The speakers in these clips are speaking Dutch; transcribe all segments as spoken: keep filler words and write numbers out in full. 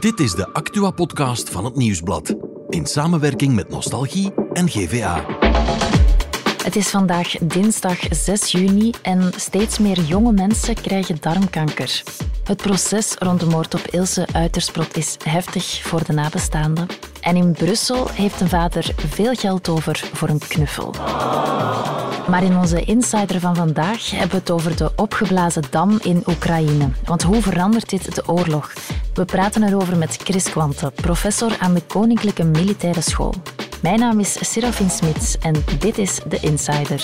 Dit is de Actua-podcast van het Nieuwsblad. In samenwerking met Nostalgie en G V A. Het is vandaag dinsdag zes juni en steeds meer jonge mensen krijgen darmkanker. Het proces rond de moord op Ilse Uitersprot is heftig voor de nabestaanden. En in Brussel heeft een vader veel geld over voor een knuffel. Maar in onze Insider van vandaag hebben we het over de opgeblazen dam in Oekraïne. Want hoe verandert dit de oorlog? We praten erover met Kris Quanten, professor aan de Koninklijke Militaire School. Mijn naam is Serafien Smits en dit is de Insider.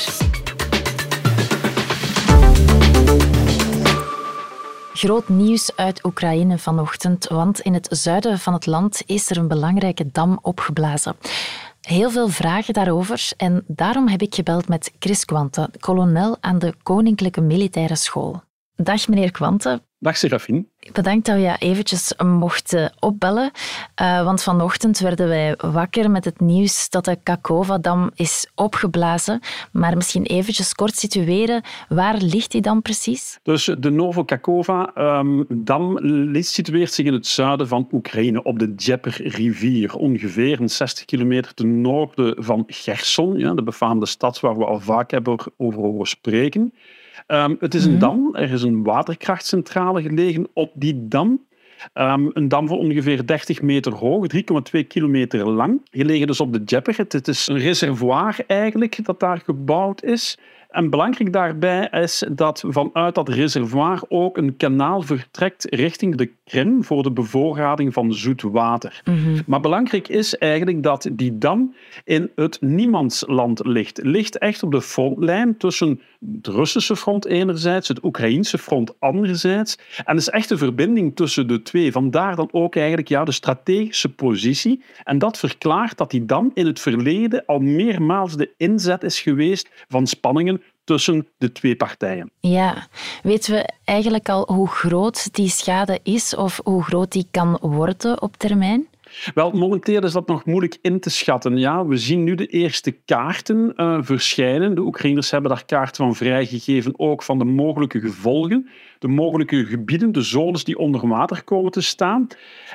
Groot nieuws uit Oekraïne vanochtend, want in het zuiden van het land is er een belangrijke dam opgeblazen. Heel veel vragen daarover en daarom heb ik gebeld met Kris Quanten, kolonel aan de Koninklijke Militaire School. Dag meneer Quanten. Dag Serafien. Bedankt dat we je eventjes mochten opbellen, uh, want vanochtend werden wij wakker met het nieuws dat de Kakhovka-dam is opgeblazen. Maar misschien eventjes kort situeren, waar ligt die dam precies? Dus de Nova Kakhovka-dam um, situeert zich in het zuiden van Oekraïne, op de Djepper-rivier, ongeveer een zestig kilometer ten noorden van Kherson, ja, de befaamde stad waar we al vaak hebben over horen spreken. Um, het is een dam, er is een waterkrachtcentrale gelegen op die dam. Um, een dam van ongeveer dertig meter hoog, drie komma twee kilometer lang, gelegen dus op de Djepper. Het, het is een reservoir eigenlijk dat daar gebouwd is. En belangrijk daarbij is dat vanuit dat reservoir ook een kanaal vertrekt richting de Krim voor de bevoorrading van zoet water. Mm-hmm. Maar belangrijk is eigenlijk dat die dam in het niemandsland ligt. Ligt echt op de frontlijn tussen het Russische front enerzijds, het Oekraïense front anderzijds. En is echt de verbinding tussen de twee. Vandaar dan ook eigenlijk ja, de strategische positie. En dat verklaart dat die dam in het verleden al meermaals de inzet is geweest van spanningen tussen de twee partijen. Ja, weten we eigenlijk al hoe groot die schade is of hoe groot die kan worden op termijn? Wel, momenteel is dat nog moeilijk in te schatten. Ja, we zien nu de eerste kaarten uh, verschijnen. De Oekraïners hebben daar kaarten van vrijgegeven, ook van de mogelijke gevolgen, de mogelijke gebieden, de zones die onder water komen te staan.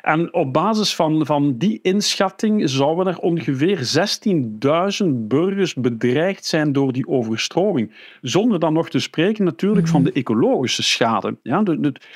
En op basis van, van die inschatting zouden er ongeveer zestienduizend burgers bedreigd zijn door die overstroming. Zonder dan nog te spreken natuurlijk van de ecologische schade. Ja,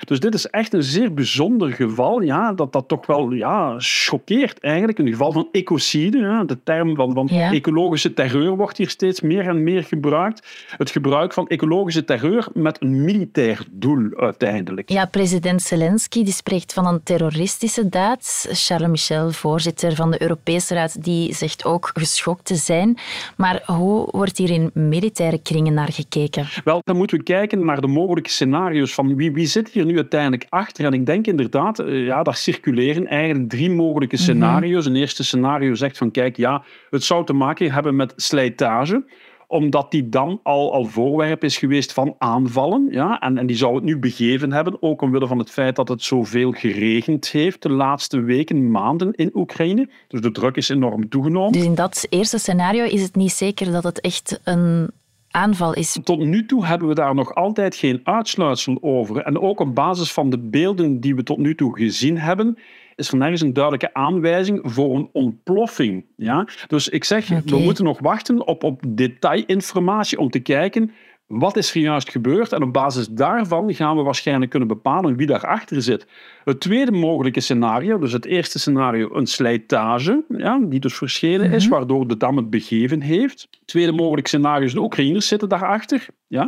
dus dit is echt een zeer bijzonder geval, ja, dat dat toch wel ja, choqueert eigenlijk. Een geval van ecocide, ja, de term van, van ja. ecologische terreur wordt hier steeds meer en meer gebruikt. Het gebruik van ecologische terreur met een militair doel. Uiteindelijk. Ja, president Zelensky die spreekt van een terroristische daad. Charles Michel, voorzitter van de Europese Raad, die zegt ook geschokt te zijn. Maar hoe wordt hier in militaire kringen naar gekeken? Wel, dan moeten we kijken naar de mogelijke scenario's van wie, wie zit hier nu uiteindelijk achter. En ik denk inderdaad, ja, daar circuleren eigenlijk drie mogelijke scenario's. Mm-hmm. Een eerste scenario zegt van kijk, ja, het zou te maken hebben met slijtage, omdat die dam al, al voorwerp is geweest van aanvallen. Ja, en, en die zou het nu begeven hebben, ook omwille van het feit dat het zoveel geregend heeft de laatste weken, maanden in Oekraïne. Dus de druk is enorm toegenomen. Dus in dat eerste scenario is het niet zeker dat het echt een aanval is. Tot nu toe hebben we daar nog altijd geen uitsluitsel over. En ook op basis van de beelden die we tot nu toe gezien hebben, is er nergens een duidelijke aanwijzing voor een ontploffing. Ja? Dus ik zeg, okay. we moeten nog wachten op, op detailinformatie om te kijken wat is er juist gebeurd. En op basis daarvan gaan we waarschijnlijk kunnen bepalen wie daarachter zit. Het tweede mogelijke scenario, dus het eerste scenario, een slijtage, ja, die dus verschenen mm-hmm. is, waardoor de dam het begeven heeft. Het tweede mogelijk scenario is de Oekraïners zitten daarachter. Ja.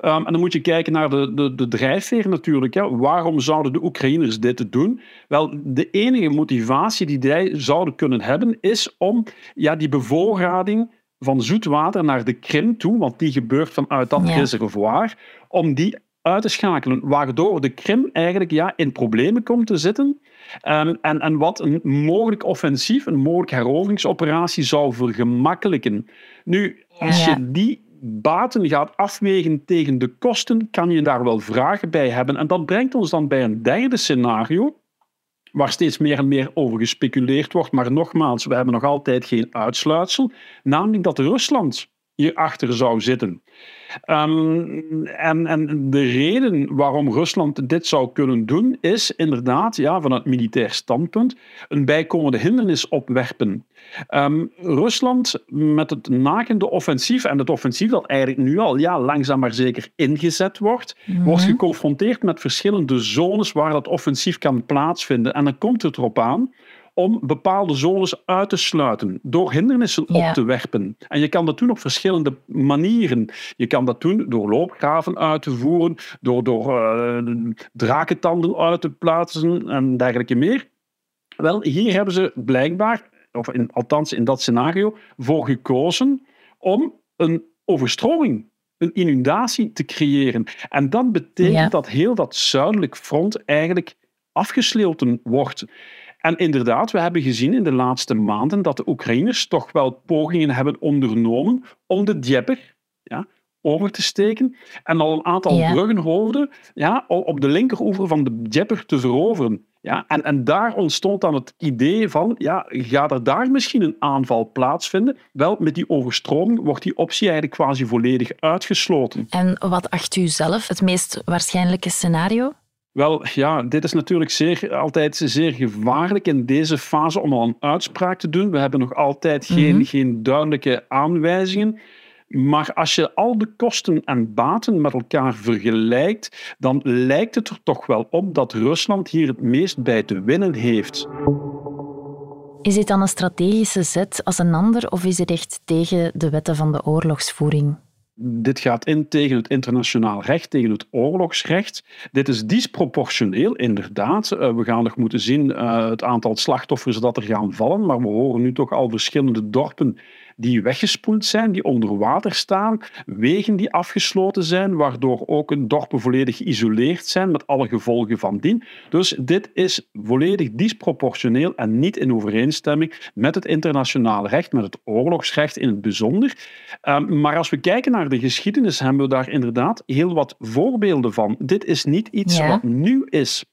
Um, en dan moet je kijken naar de, de, de drijfveer natuurlijk. Ja. Waarom zouden de Oekraïners dit doen? Wel, de enige motivatie die zij zouden kunnen hebben is om ja, die bevoorrading van zoet water naar de Krim toe, want die gebeurt vanuit dat ja. reservoir, om die uit te schakelen, waardoor de Krim eigenlijk ja, in problemen komt te zitten. Um, en, en wat een mogelijk offensief, een mogelijk heroveringsoperatie zou vergemakkelijken. Nu, als je die baten gaat afwegen tegen de kosten, kan je daar wel vragen bij hebben. En dat brengt ons dan bij een derde scenario, waar steeds meer en meer over gespeculeerd wordt. Maar nogmaals, we hebben nog altijd geen uitsluitsel. Namelijk dat Rusland hierachter zou zitten. Um, en, en de reden waarom Rusland dit zou kunnen doen is inderdaad, ja, vanuit militair standpunt, een bijkomende hindernis opwerpen. Um, Rusland met het nakende offensief, en het offensief dat eigenlijk nu al ja, langzaam maar zeker ingezet wordt, mm-hmm. wordt geconfronteerd met verschillende zones waar dat offensief kan plaatsvinden. En dan komt het erop aan om bepaalde zones uit te sluiten, door hindernissen ja. op te werpen. En je kan dat doen op verschillende manieren. Je kan dat doen door loopgraven uit te voeren, door, door uh, drakentanden uit te plaatsen en dergelijke meer. Wel, hier hebben ze blijkbaar, of in, althans in dat scenario, voor gekozen om een overstroming, een inundatie te creëren. En dat betekent ja. dat heel dat zuidelijk front eigenlijk afgesloten wordt. En inderdaad, we hebben gezien in de laatste maanden dat de Oekraïners toch wel pogingen hebben ondernomen om de Djepper ja, over te steken en al een aantal ja. bruggenhoofden ja, op de linkeroever van de Djepper te veroveren. Ja, en, en daar ontstond dan het idee van, ja, gaat er daar misschien een aanval plaatsvinden? Wel, met die overstroming wordt die optie eigenlijk quasi volledig uitgesloten. En wat acht u zelf het meest waarschijnlijke scenario? Wel, ja, dit is natuurlijk zeer, altijd zeer gevaarlijk in deze fase om al een uitspraak te doen. We hebben nog altijd geen, mm-hmm. geen duidelijke aanwijzingen. Maar als je al de kosten en baten met elkaar vergelijkt, dan lijkt het er toch wel op dat Rusland hier het meest bij te winnen heeft. Is dit dan een strategische zet als een ander of is het echt tegen de wetten van de oorlogsvoering? Dit gaat in tegen het internationaal recht, tegen het oorlogsrecht. Dit is disproportioneel, inderdaad. We gaan nog moeten zien uh, het aantal slachtoffers dat er gaan vallen, maar we horen nu toch al verschillende dorpen die weggespoeld zijn, die onder water staan, wegen die afgesloten zijn, waardoor ook een dorpen volledig geïsoleerd zijn, met alle gevolgen van dien. Dus dit is volledig disproportioneel en niet in overeenstemming met het internationale recht, met het oorlogsrecht in het bijzonder. Um, maar als we kijken naar de geschiedenis, hebben we daar inderdaad heel wat voorbeelden van. Dit is niet iets ja. wat nieuw is.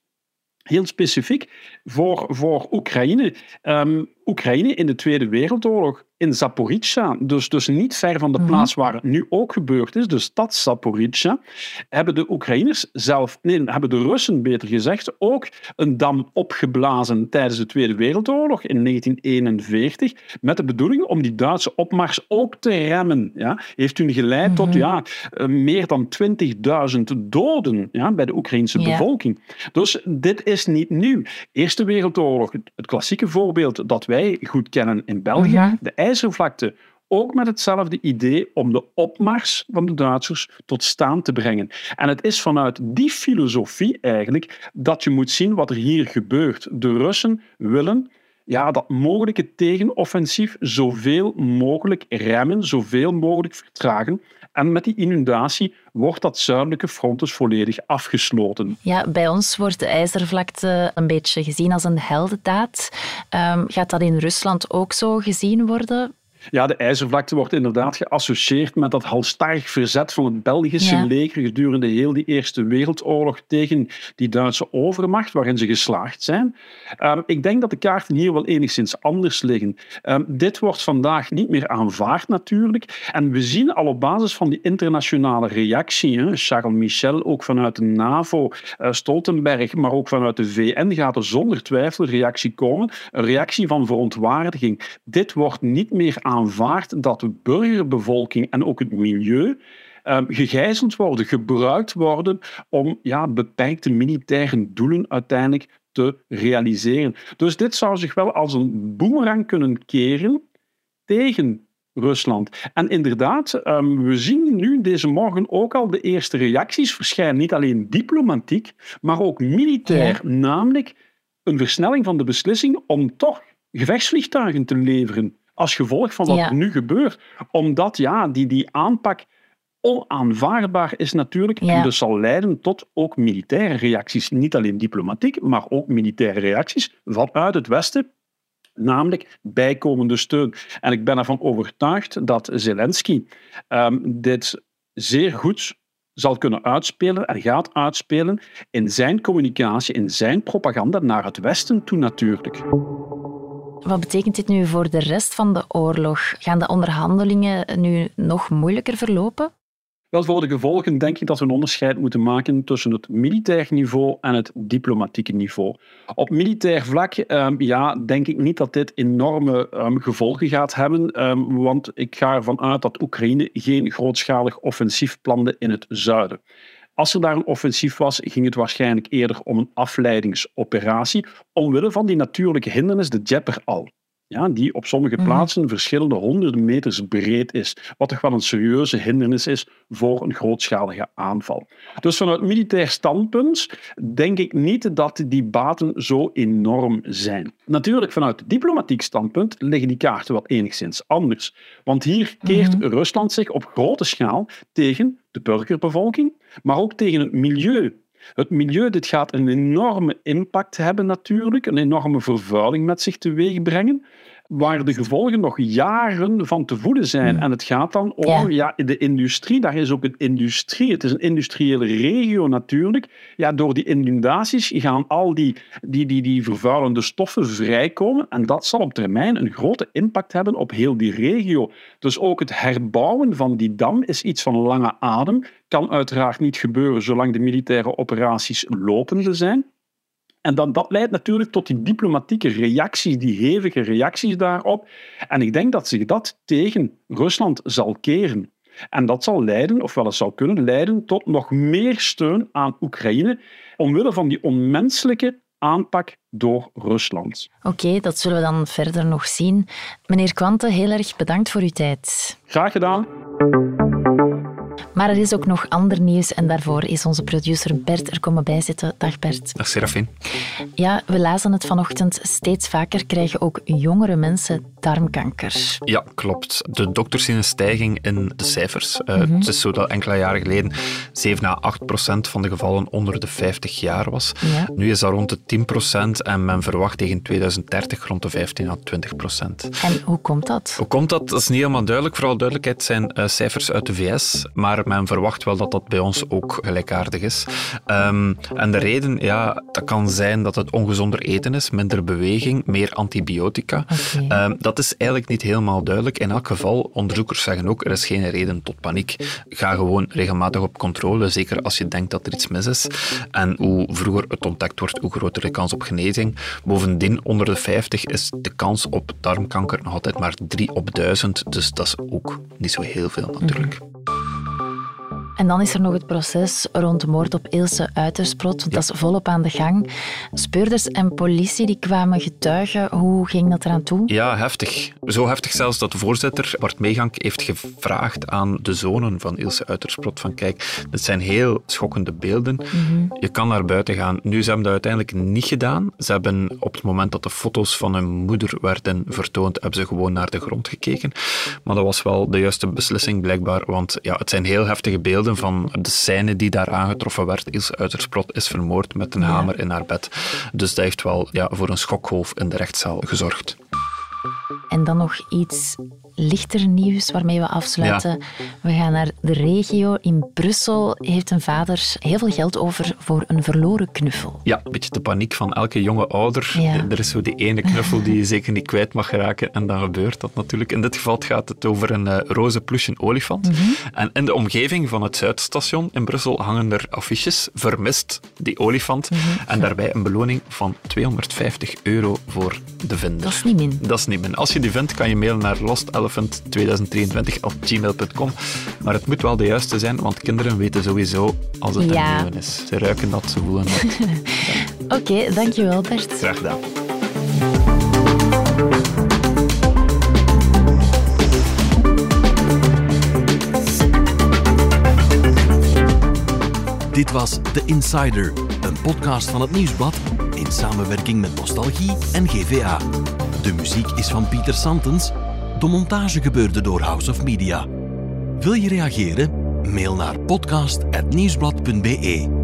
Heel specifiek voor, voor Oekraïne. Um, Oekraïne in de Tweede Wereldoorlog, in Zaporizhzhia, dus, dus niet ver van de mm-hmm. plaats waar het nu ook gebeurd is, de stad Zaporizhzhia, hebben de Oekraïners zelf, nee, hebben de Russen beter gezegd, ook een dam opgeblazen tijdens de Tweede Wereldoorlog in negentien eenenveertig, met de bedoeling om die Duitse opmars ook te remmen. Ja. Heeft toen geleid mm-hmm. tot ja, meer dan twintigduizend doden ja, bij de Oekraïnse yeah. bevolking. Dus dit is niet nieuw. Eerste Wereldoorlog, het klassieke voorbeeld dat wij goed kennen in België, mm-hmm. de IJzervlakte, ook met hetzelfde idee om de opmars van de Duitsers tot staan te brengen. En het is vanuit die filosofie eigenlijk dat je moet zien wat er hier gebeurt. De Russen willen ja, dat mogelijke tegenoffensief zoveel mogelijk remmen, zoveel mogelijk vertragen. En met die inundatie wordt dat zuidelijke front dus volledig afgesloten. Ja, bij ons wordt de IJzervlakte een beetje gezien als een heldendaad. Um, gaat dat in Rusland ook zo gezien worden? Ja, de IJzervlakte wordt inderdaad geassocieerd met dat halsstarrig verzet van het Belgische ja. leger gedurende heel die Eerste Wereldoorlog tegen die Duitse overmacht, waarin ze geslaagd zijn. Um, ik denk dat de kaarten hier wel enigszins anders liggen. Um, dit wordt vandaag niet meer aanvaard natuurlijk. En we zien al op basis van die internationale reactie, hè, Charles Michel, ook vanuit de NAVO, uh, Stoltenberg, maar ook vanuit de V N, gaat er zonder twijfel een reactie komen. Een reactie van verontwaardiging. Dit wordt niet meer aanvaard. aanvaardt dat de burgerbevolking en ook het milieu eh, gegijzeld worden, gebruikt worden om ja, beperkte militaire doelen uiteindelijk te realiseren. Dus dit zou zich wel als een boemerang kunnen keren tegen Rusland. En inderdaad, we zien nu deze morgen ook al de eerste reacties verschijnen, niet alleen diplomatiek, maar ook militair, ja. namelijk een versnelling van de beslissing om toch gevechtsvliegtuigen te leveren. Als gevolg van wat ja. er nu gebeurt. Omdat ja, die, die aanpak onaanvaardbaar is natuurlijk. Ja. En dus zal leiden tot ook militaire reacties. Niet alleen diplomatiek, maar ook militaire reacties vanuit het Westen. Namelijk bijkomende steun. En ik ben ervan overtuigd dat Zelensky um, dit zeer goed zal kunnen uitspelen en gaat uitspelen in zijn communicatie, in zijn propaganda naar het Westen toe natuurlijk. Wat betekent dit nu voor de rest van de oorlog? Gaan de onderhandelingen nu nog moeilijker verlopen? Wel, voor de gevolgen denk ik dat we een onderscheid moeten maken tussen het militair niveau en het diplomatieke niveau. Op militair vlak um, ja, denk ik niet dat dit enorme um, gevolgen gaat hebben, um, want ik ga ervan uit dat Oekraïne geen grootschalig offensief plande in het zuiden. Als er daar een offensief was, ging het waarschijnlijk eerder om een afleidingsoperatie, omwille van die natuurlijke hindernis, de Djepper al. Ja, die op sommige plaatsen verschillende honderden meters breed is, wat toch wel een serieuze hindernis is voor een grootschalige aanval. Dus vanuit militair standpunt denk ik niet dat die baten zo enorm zijn. Natuurlijk, vanuit diplomatiek standpunt liggen die kaarten wel enigszins anders. Want hier keert mm-hmm. Rusland zich op grote schaal tegen de burgerbevolking, maar ook tegen het milieu. Het milieu, dit gaat een enorme impact hebben natuurlijk, een enorme vervuiling met zich teweeg brengen, waar de gevolgen nog jaren van te voeden zijn. Mm. En het gaat dan over ja. Ja, de industrie, daar is ook een industrie, het is een industriële regio natuurlijk. Ja, door die inundaties gaan al die, die, die, die vervuilende stoffen vrijkomen en dat zal op termijn een grote impact hebben op heel die regio. Dus ook het herbouwen van die dam is iets van lange adem. Kan uiteraard niet gebeuren zolang de militaire operaties lopende zijn. En dan, dat leidt natuurlijk tot die diplomatieke reacties, die hevige reacties daarop. En ik denk dat zich dat tegen Rusland zal keren. En dat zal leiden, ofwel het zou kunnen leiden, tot nog meer steun aan Oekraïne, omwille van die onmenselijke aanpak door Rusland. Oké, okay, dat zullen we dan verder nog zien. Meneer Quanten, heel erg bedankt voor uw tijd. Graag gedaan. Maar er is ook nog ander nieuws en daarvoor is onze producer Bert er komen bij zitten. Dag Bert. Dag Serafien. Ja, we lazen het vanochtend. Steeds vaker krijgen ook jongere mensen darmkanker. Ja, klopt. De dokters zien een stijging in de cijfers. Uh, mm-hmm. Het is zo dat enkele jaren geleden zeven à acht procent van de gevallen onder de vijftig jaar was. Ja. Nu is dat rond de tien procent en men verwacht tegen twintig dertig rond de vijftien à twintig procent. En hoe komt dat? Hoe komt dat? Dat is niet helemaal duidelijk. Vooral duidelijkheid zijn uh, cijfers uit de V S, maar men verwacht wel dat dat bij ons ook gelijkaardig is. Um, en de reden, ja, dat kan zijn dat het ongezonder eten is, minder beweging, meer antibiotica. Okay. Um, dat is eigenlijk niet helemaal duidelijk. In elk geval, onderzoekers zeggen ook, er is geen reden tot paniek. Ga gewoon regelmatig op controle, zeker als je denkt dat er iets mis is. En hoe vroeger het ontdekt wordt, hoe groter de kans op genezing. Bovendien, onder de vijftig is de kans op darmkanker nog altijd maar drie op duizend. Dus dat is ook niet zo heel veel natuurlijk. Mm. En dan is er nog het proces rond de moord op Ilse Uitersprot, want ja. dat is volop aan de gang. Speurders en politie die kwamen getuigen. Hoe ging dat eraan toe? Ja, heftig. Zo heftig zelfs dat de voorzitter, Bart Meegank, heeft gevraagd aan de zonen van Ilse Uitersprot van kijk, dit zijn heel schokkende beelden. Mm-hmm. Je kan naar buiten gaan. Nu, ze hebben dat uiteindelijk niet gedaan. Ze hebben op het moment dat de foto's van hun moeder werden vertoond, hebben ze gewoon naar de grond gekeken. Maar dat was wel de juiste beslissing blijkbaar, want ja, het zijn heel heftige beelden van de scène die daar aangetroffen werd. Ilse Uitersprot is vermoord met een hamer in haar bed. Dus dat heeft wel ja, voor een schokgolf in de rechtszaal gezorgd. En dan nog iets lichter nieuws waarmee we afsluiten. Ja. We gaan naar de regio. In Brussel heeft een vader heel veel geld over voor een verloren knuffel. Ja, een beetje de paniek van elke jonge ouder. Ja. Er is zo die ene knuffel die je zeker niet kwijt mag geraken en dan gebeurt dat natuurlijk. In dit geval gaat het over een uh, roze pluchen olifant. Mm-hmm. En in de omgeving van het Zuidstation in Brussel hangen er affiches vermist die olifant mm-hmm. en daarbij een beloning van tweehonderdvijftig euro voor de vinder. Dat is niet min. Dat is niet min. Als je die vindt, kan je mailen naar lost elephant twintig drieëntwintig at gmail punt com. Maar het moet wel de juiste zijn, want kinderen weten sowieso als het ja. een nieuwe is. Ze ruiken dat, ze voelen dat. Oké, okay, dankjewel Bert. Graag gedaan. Dit was The Insider, een podcast van het Nieuwsblad in samenwerking met Nostalgie en G V A. De muziek is van Pieter Santens. De montage gebeurde door House of Media. Wil je reageren? Mail naar podcast at nieuwsblad punt be.